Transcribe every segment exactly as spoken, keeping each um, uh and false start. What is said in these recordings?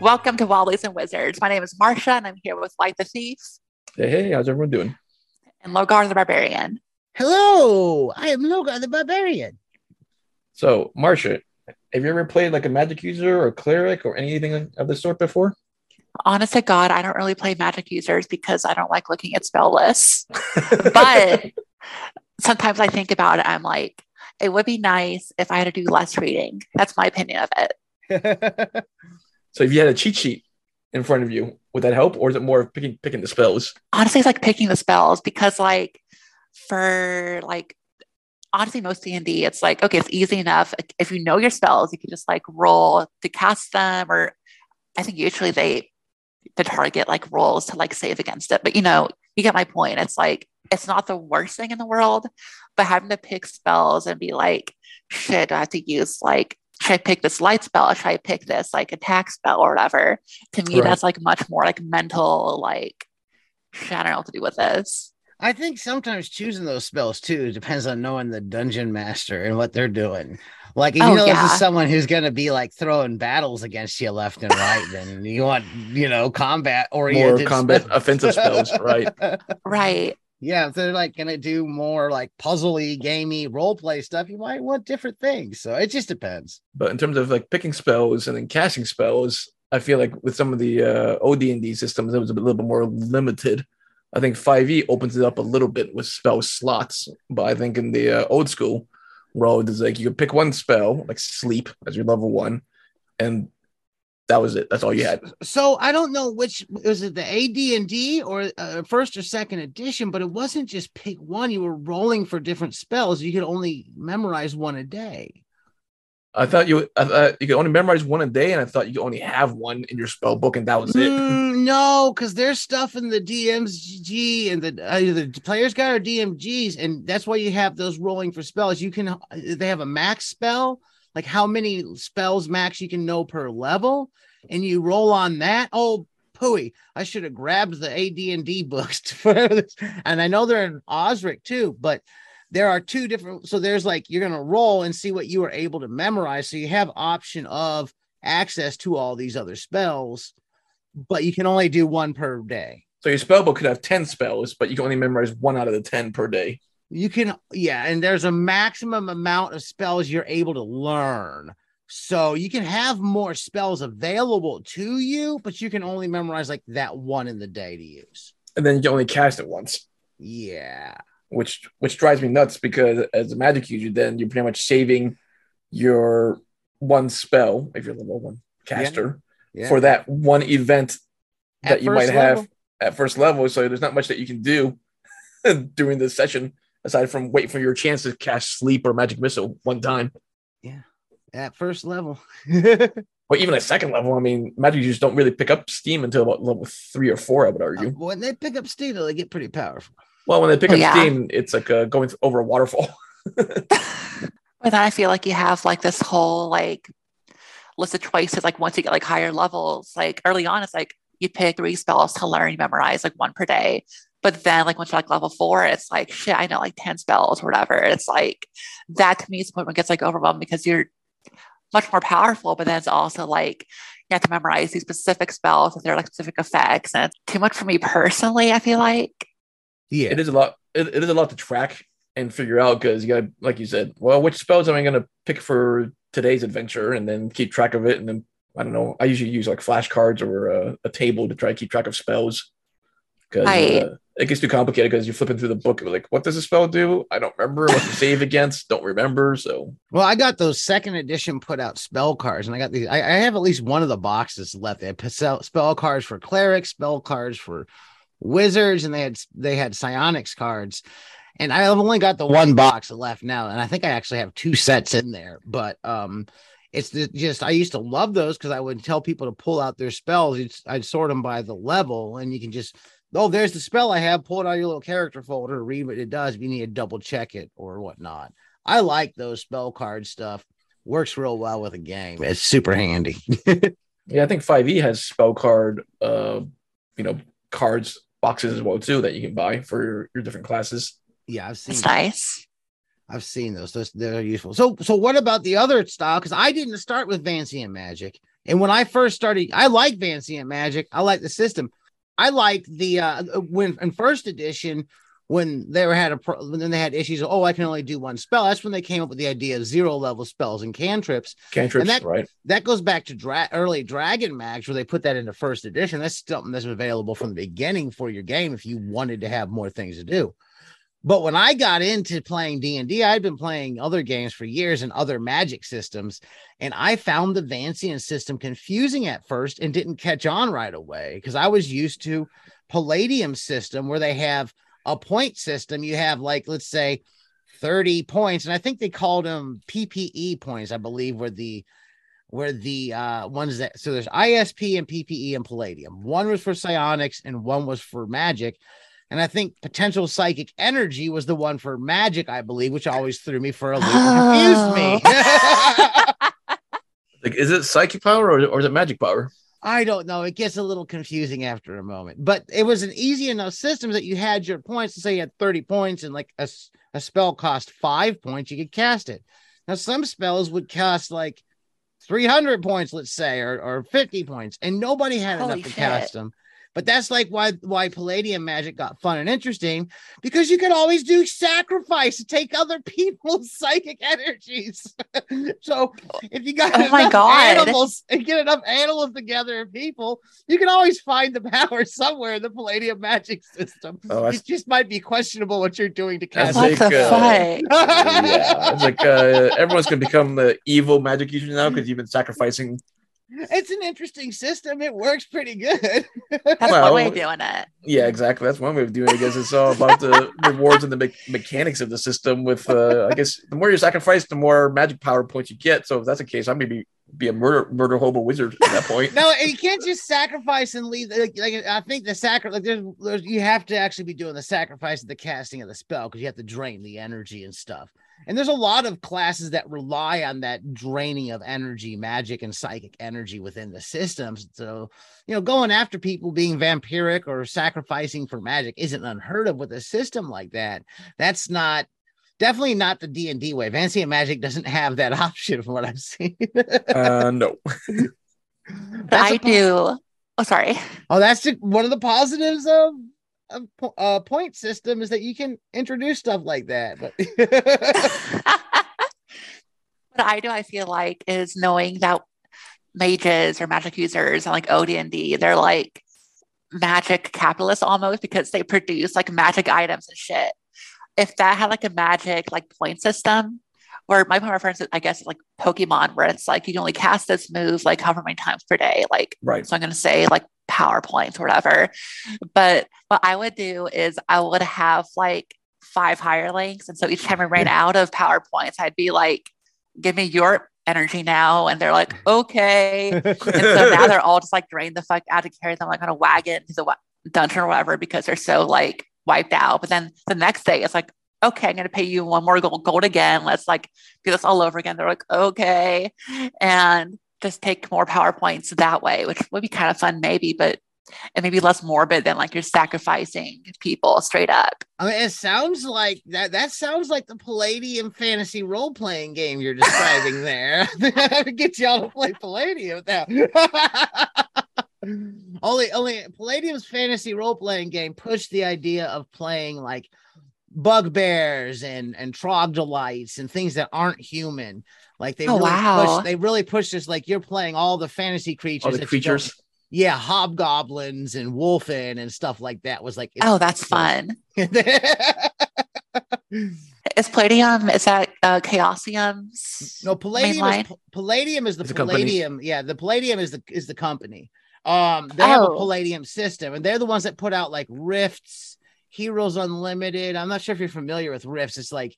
Welcome to Wallies and Wizards. My name is Marsha, and I'm here with Light the Thief. Hey, hey, how's everyone doing? And Logar the Barbarian. Hello, I am Logar the Barbarian. So, Marsha, have you ever played like a magic user or a cleric or anything of this sort before? Honest to God, I don't really play magic users because I don't like looking at spell lists. But sometimes I think about it, I'm like, it would be nice if I had to do less reading. That's my opinion of it. So if you had a cheat sheet in front of you, would that help? Or is it more of picking, picking the spells? Honestly, it's like picking the spells because like for like, honestly, most D and D, it's like, okay, it's easy enough. If you know your spells, you can just like roll to cast them. Or I think usually they, the target like rolls to like save against it. But you know, you get my point. It's like, it's not the worst thing in the world, but having to pick spells and be like, shit, I have to use like, should I pick this light spell? Should I pick this like attack spell or whatever? To me, right. That's like much more like mental, like, shit, I don't know what to do with this. I think sometimes choosing those spells too depends on knowing the dungeon master and what they're doing. Like, if oh, you know, yeah. This is someone who's going to be like throwing battles against you left and right, then you want, you know, combat oriented, more combat spells. Offensive spells, right? Right. Yeah, if they're like going to do more like puzzle-y, gamey, role-play stuff, you might want different things. So it just depends. But in terms of like picking spells and then casting spells, I feel like with some of the uh, O D and D systems, it was a little bit more limited. I think five E opens it up a little bit with spell slots. But I think in the uh, old school world, it's like you could pick one spell, like sleep as your level one, and that was it. That's all you had. So I don't know which, was it the A D and D or uh, first or second edition, but it wasn't just pick one. You were rolling for different spells. You could only memorize one a day. I thought you I thought you could only memorize one a day, and I thought you could only have one in your spell book, and that was it. Mm, no, because there's stuff in the D M G and the either the player's guide or D M Gs, and that's why you have those rolling for spells. You can they have a max spell. Like how many spells max you can know per level, and you roll on that. Oh, pooey! I should have grabbed the A D and D books for this. And I know they're in Osric too, but there are two different. So there's like you're gonna roll and see what you are able to memorize. So you have option of access to all these other spells, but you can only do one per day. So your spellbook could have ten spells, but you can only memorize one out of the ten per day. You can, yeah, and there's a maximum amount of spells you're able to learn. So you can have more spells available to you, but you can only memorize like that one in the day to use. And then you can only cast it once. Yeah. Which which drives me nuts because as a magic user, then you're pretty much saving your one spell, if you're level one caster, yeah. Yeah. for that one event at that you might level. have at first level. So there's not much that you can do during this session. Aside from wait for your chance to cast sleep or magic missile one time. Yeah. At first level. Or even at second level. I mean, magic users don't really pick up steam until about level three or four, I would argue. Uh, when they pick up steam, they get pretty powerful. Well, when they pick oh, up yeah. steam, it's like uh, going over a waterfall. But then I feel like you have like this whole like list of choices. Like once you get like higher levels, like early on, it's like you pick three spells to learn, you memorize like one per day. But then, like, once you're, like, level four, it's like, shit, I know, like, ten spells or whatever. It's, like, that to me is the point when it gets, like, overwhelmed because you're much more powerful. But then it's also, like, you have to memorize these specific spells and their, like, specific effects. And it's too much for me personally, I feel like. Yeah. It is a lot. It, it is a lot to track and figure out because, you got to, like you said, well, which spells am I going to pick for today's adventure and then keep track of it? And then, I don't know, I usually use, like, flashcards or uh, a table to try to keep track of spells. Because uh, it gets too complicated because you're flipping through the book and like, what does a spell do? I don't remember. What to save against? Don't remember. So, well, I got those second edition put out spell cards, and I got these. I, I have at least one of the boxes left. They had spell cards for clerics, spell cards for wizards, and they had they had psionics cards. And I've only got the one box left now, and I think I actually have two sets in there. But um, it's the, just I used to love those because I would tell people to pull out their spells. You'd, I'd sort them by the level, and you can just. Oh, there's the spell I have. Pull it out of your little character folder, read what it does. If you need to double check it or whatnot. I like those spell card stuff. Works real well with a game. It's super handy. Yeah, I think five E has spell card, uh, you know, cards boxes as well too that you can buy for your, your different classes. Yeah, I've seen. That's nice. I've seen those. Those they're useful. So, so what about the other style? Because I didn't start with Vancian Magic. And when I first started, I like Vancian Magic. I like the system. I like the uh, when in first edition when they were had a pro, then they had issues. Of, oh, I can only do one spell. That's when they came up with the idea of zero level spells and cantrips. Cantrips, and that, right? That goes back to dra- early Dragon Mags where they put that into first edition. That's something that's available from the beginning for your game if you wanted to have more things to do. But when I got into playing D and D, I'd been playing other games for years and other magic systems, and I found the Vancian system confusing at first and didn't catch on right away because I was used to Palladium system where they have a point system. You have, like, let's say thirty points, and I think they called them P P E points, I believe, were the were the uh, ones that – so there's I S P and P P E and Palladium. One was for psionics and one was for magic. And I think potential psychic energy was the one for magic, I believe, which always threw me for a loop and confused me. Like, is it psychic power or, or is it magic power? I don't know. It gets a little confusing after a moment. But it was an easy enough system that you had your points. Let's say you had thirty points and like a, a spell cost five points, you could cast it. Now, some spells would cost like three hundred points, let's say, or, or fifty points. And nobody had Holy enough shit. to cast them. But that's like why why Palladium Magic got fun and interesting, because you could always do sacrifice to take other people's psychic energies. So if you got oh enough animals and get enough animals together and people, you can always find the power somewhere in the Palladium Magic system. Oh, it just might be questionable what you're doing to cast. What like, the uh, fuck? Yeah, it's like uh, everyone's gonna become the evil magic user now because you've been sacrificing. It's an interesting system. It works pretty good. That's well, one way of doing it. Yeah, exactly. That's one way of doing it. I guess it's all about the rewards and the me- mechanics of the system. With, uh, I guess, the more you sacrifice, the more magic power points you get. So if that's the case, I'm going to be, be a murder murder hobo wizard at that point. No, you can't just sacrifice and leave. Like, like I think the sacri- like there's, there's, you have to actually be doing the sacrifice of the casting of the spell because you have to drain the energy and stuff. And there's a lot of classes that rely on that draining of energy, magic, and psychic energy within the systems. So, you know, going after people being vampiric or sacrificing for magic isn't unheard of with a system like that. That's not, definitely not the D and D way. Vancian Magic doesn't have that option from what I've seen. uh, no. But I po- do. Oh, sorry. Oh, that's the, one of the positives of A, po- a point system is that you can introduce stuff like that. But what I do, I feel like, is knowing that mages or magic users and like O D and D, they're like magic capitalists almost because they produce like magic items and shit. If that had like a magic like point system, or my preference, I guess, like Pokemon, where it's like you can only cast this move like however many times per day. Like, right. So I'm gonna say like PowerPoints or whatever. But what I would do is I would have like five hirelings. And so each time I ran out of PowerPoints, I'd be like, give me your energy now. And they're like, okay. And so now they're all just like drained the fuck out to carry them like on a wagon to the wa- dungeon or whatever, because they're so like wiped out. But then the next day it's like, okay, I'm going to pay you one more gold, gold again. Let's like do this all over again. They're like, okay. And just take more PowerPoints that way, which would be kind of fun maybe, but it may be less morbid than like you're sacrificing people straight up. I mean, it sounds like that, that sounds like the Palladium fantasy role-playing game you're describing there. I would get y'all to play Palladium now. only, only Palladium's fantasy role-playing game pushed the idea of playing like bugbears and and trogdolites and things that aren't human. Like they oh, really wow. push, they really push this. Like you're playing all the fantasy creatures, all the creatures, yeah, hobgoblins and wolfen and stuff like that. Was like, oh, that's fun. Is Palladium? Is that uh, Chaosium's? No, Palladium. Is, Palladium is the it's Palladium. Yeah, the Palladium is the is the company. Um, they oh. have a Palladium system, and they're the ones that put out like Rifts, Heroes Unlimited. I'm not sure if you're familiar with Rifts. It's like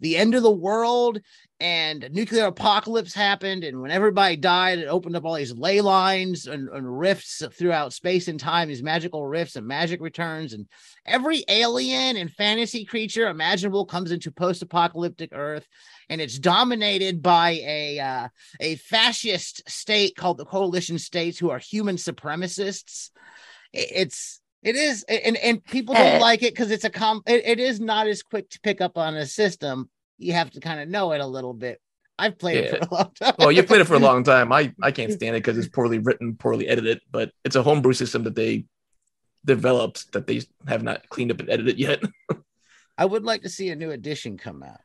the end of the world and nuclear apocalypse happened, and when everybody died, it opened up all these ley lines and, and rifts throughout space and time, these magical rifts, and magic returns, and every alien and fantasy creature imaginable comes into post-apocalyptic Earth, and it's dominated by a uh, a fascist state called the Coalition States, who are human supremacists. It's It is, and, and people don't like it because it's a com. It, it is not as quick to pick up on a system. You have to kind of know it a little bit. I've played yeah. it for a long time. Well, you played it for a long time. I, I can't stand it because it's poorly written, poorly edited, but it's a homebrew system that they developed that they have not cleaned up and edited yet. I would like to see a new edition come out.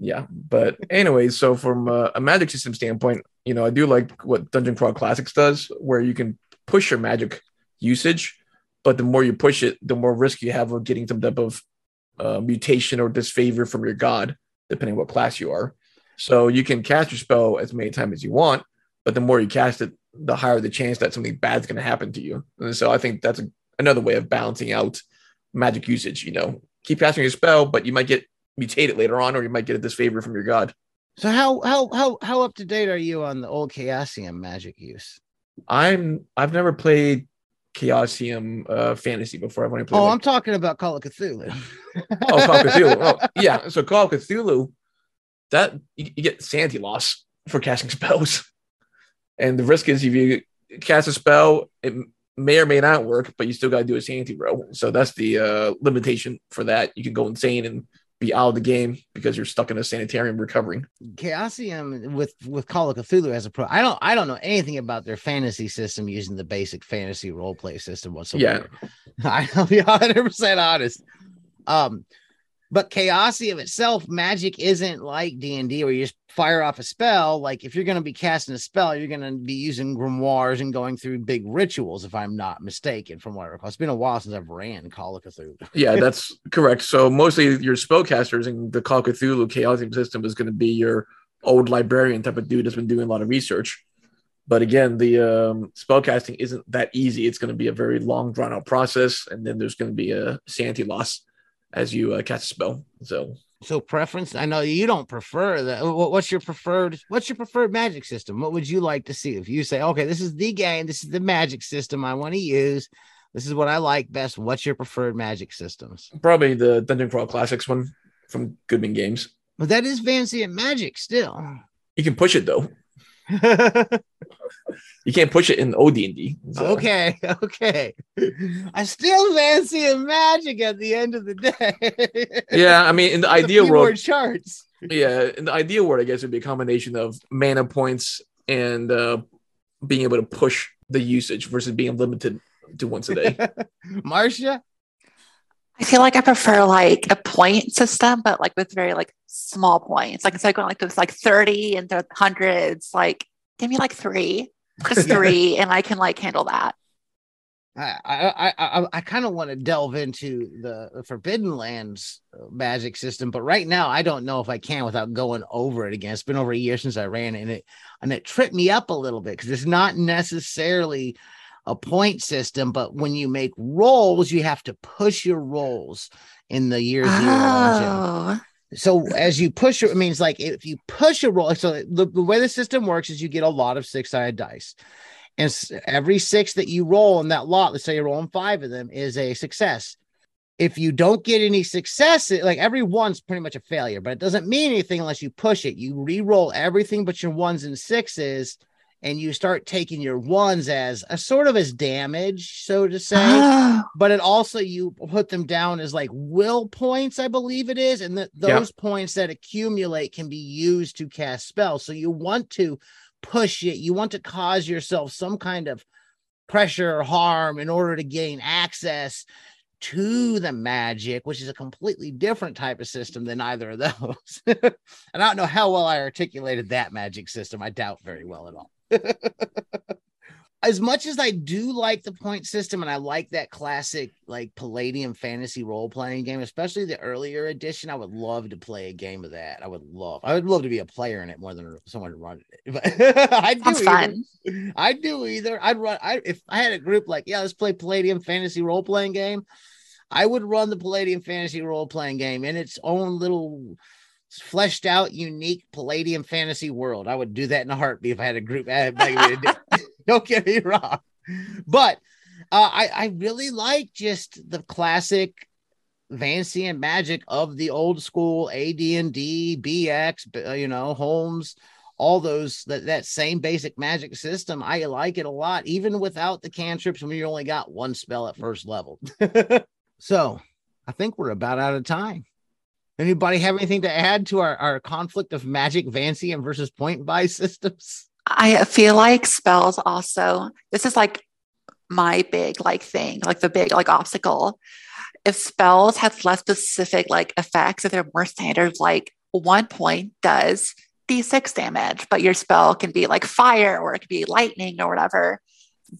Yeah, but anyway, so from a, a magic system standpoint, you know, I do like what Dungeon Crawl Classics does, where you can push your magic usage, but the more you push it, the more risk you have of getting some type of uh, mutation or disfavor from your god, depending on what class you are. So you can cast your spell as many times as you want, but the more you cast it, the higher the chance that something bad is going to happen to you. And so I think that's a, another way of balancing out magic usage. You know, keep casting your spell, but you might get mutated later on, or you might get a disfavor from your god. So how how how how up to date are you on the old Chaosium magic use? I'm I've never played Chaosium uh, fantasy before. I've only played. Oh, like... I'm talking about Call of Cthulhu. Oh, Call of Cthulhu. Oh, yeah. So Call of Cthulhu. That you get sanity loss for casting spells, and the risk is if you cast a spell, it may or may not work, but you still got to do a sanity roll. So that's the uh, limitation for that. You can go insane and be out of the game because you're stuck in a sanitarium recovering. Chaosium with with Call of Cthulhu as a pro. I don't I don't know anything about their fantasy system using the basic fantasy role play system whatsoever. Yeah, I'll be one hundred percent honest. Um. But Chaosium itself, magic isn't like D and D where you just fire off a spell. Like if you're going to be casting a spell, you're going to be using grimoires and going through big rituals, if I'm not mistaken, from what I recall. It's been a while since I've ran Call of Cthulhu. Yeah, that's correct. So mostly your spellcasters in the Call of Cthulhu Chaosium system is going to be your old librarian type of dude that's been doing a lot of research. But again, the um, spellcasting isn't that easy. It's going to be a very long, drawn-out process, and then there's going to be a sanity loss as you uh, cast a spell. So so preference, I know you don't prefer that. What's your preferred, what's your preferred magic system? What would you like to see? If you say, okay, this is the game, this is the magic system I want to use, this is what I like best, what's your preferred magic systems? Probably the Dungeon Crawl Classics one from Goodman Games. But that is Vancian Magic still. You can push it though. You can't push it in O D and D. So. Okay, okay. I still fancy a magic at the end of the day. Yeah, I mean, in the ideal world, charts. Yeah, in the ideal world, I guess it'd be a combination of mana points and uh, being able to push the usage versus being limited to once a day. Marcia, I feel like I prefer like a point system, but like with very like small points. Like instead of going like those like thirty and the hundreds, like give me like three, just three, and I can like handle that. I I I, I kind of want to delve into the Forbidden Lands magic system, but right now I don't know if I can without going over it again. It's been over a year since I ran it, and it and it tripped me up a little bit because it's not necessarily a point system, but when you make rolls, you have to push your rolls in the year zero. Oh. So as you push it, it means like if you push a roll, so the, the way the system works is you get a lot of six-sided dice. And every six that you roll in that lot, let's say you're rolling five of them, is a success. If you don't get any success, like every one's pretty much a failure, but it doesn't mean anything unless you push it. You re-roll everything but your ones and sixes, and you start taking your ones as a sort of as damage, so to say, oh. But it also, you put them down as like will points, I believe it is. And the, those yeah. points that accumulate can be used to cast spells. So you want to push it. You want to cause yourself some kind of pressure or harm in order to gain access to the magic, which is a completely different type of system than either of those. And I don't know how well I articulated that magic system. I doubt very well at all. As much as I do like the point system, and I like that classic like Palladium fantasy role-playing game, especially the earlier edition, I would love to play a game of that. I would love I would love to be a player in it more than someone to run it. But I'd do either. I'd do either. I'd run I if I had a group like, yeah, let's play Palladium fantasy role-playing game, I would run the Palladium fantasy role-playing game in its own little fleshed out, unique Palladium fantasy world. I would do that in a heartbeat if I had a group. I had a to do. Don't get me wrong. But uh, I, I really like just the classic Vancian magic of the old school A D and D, B X, you know, Holmes, all those, that, that same basic magic system. I like it a lot, even without the cantrips when you only got one spell at first level. So I think we're about out of time. Anybody have anything to add to our, our conflict of magic, Vancian versus point buy systems? I feel like spells also, this is like my big like thing, like the big like obstacle. If spells have less specific like effects, if they're more standard, like one point does D six damage, but your spell can be like fire or it could be lightning or whatever.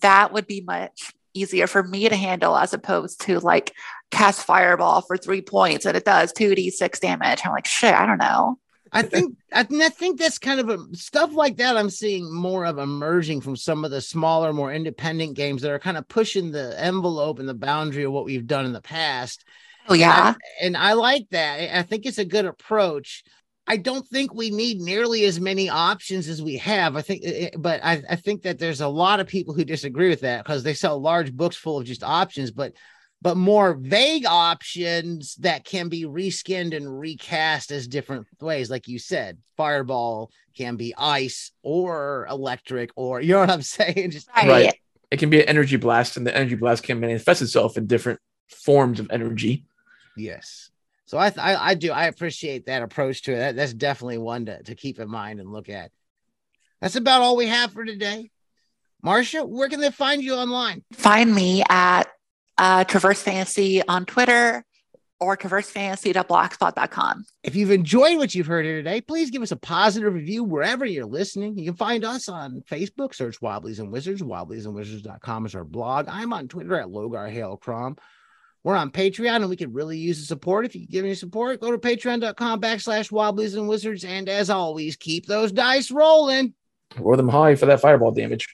That would be much easier for me to handle as opposed to like cast fireball for three points and it does two D six damage. I'm like, shit, I don't know. I think I, th- I think that's kind of a, stuff like that. I'm seeing more of emerging from some of the smaller, more independent games that are kind of pushing the envelope and the boundary of what we've done in the past. Oh yeah, and I, and I like that. I think it's a good approach. I don't think we need nearly as many options as we have. I think, but I, I think that there's a lot of people who disagree with that because they sell large books full of just options, but, but more vague options that can be reskinned and recast as different ways. Like you said, fireball can be ice or electric, or you know what I'm saying? Just right. It can be an energy blast, and the energy blast can manifest itself in different forms of energy. Yes. So I, th- I I do. I appreciate that approach to it. That, that's definitely one to, to keep in mind and look at. That's about all we have for today. Marcia, where can they find you online? Find me at uh, Traverse Fantasy on Twitter or traverse fantasy dot blogspot dot com. If you've enjoyed what you've heard here today, please give us a positive review wherever you're listening. You can find us on Facebook. Search Wobblies and Wizards. wobblies and wizards dot com is our blog. I'm on Twitter at Logar Hale Crom. We're on Patreon, and we could really use the support. If you give any support, go to patreon.com backslash Wobblies and Wizards. And as always, keep those dice rolling. Roll them high for that fireball damage.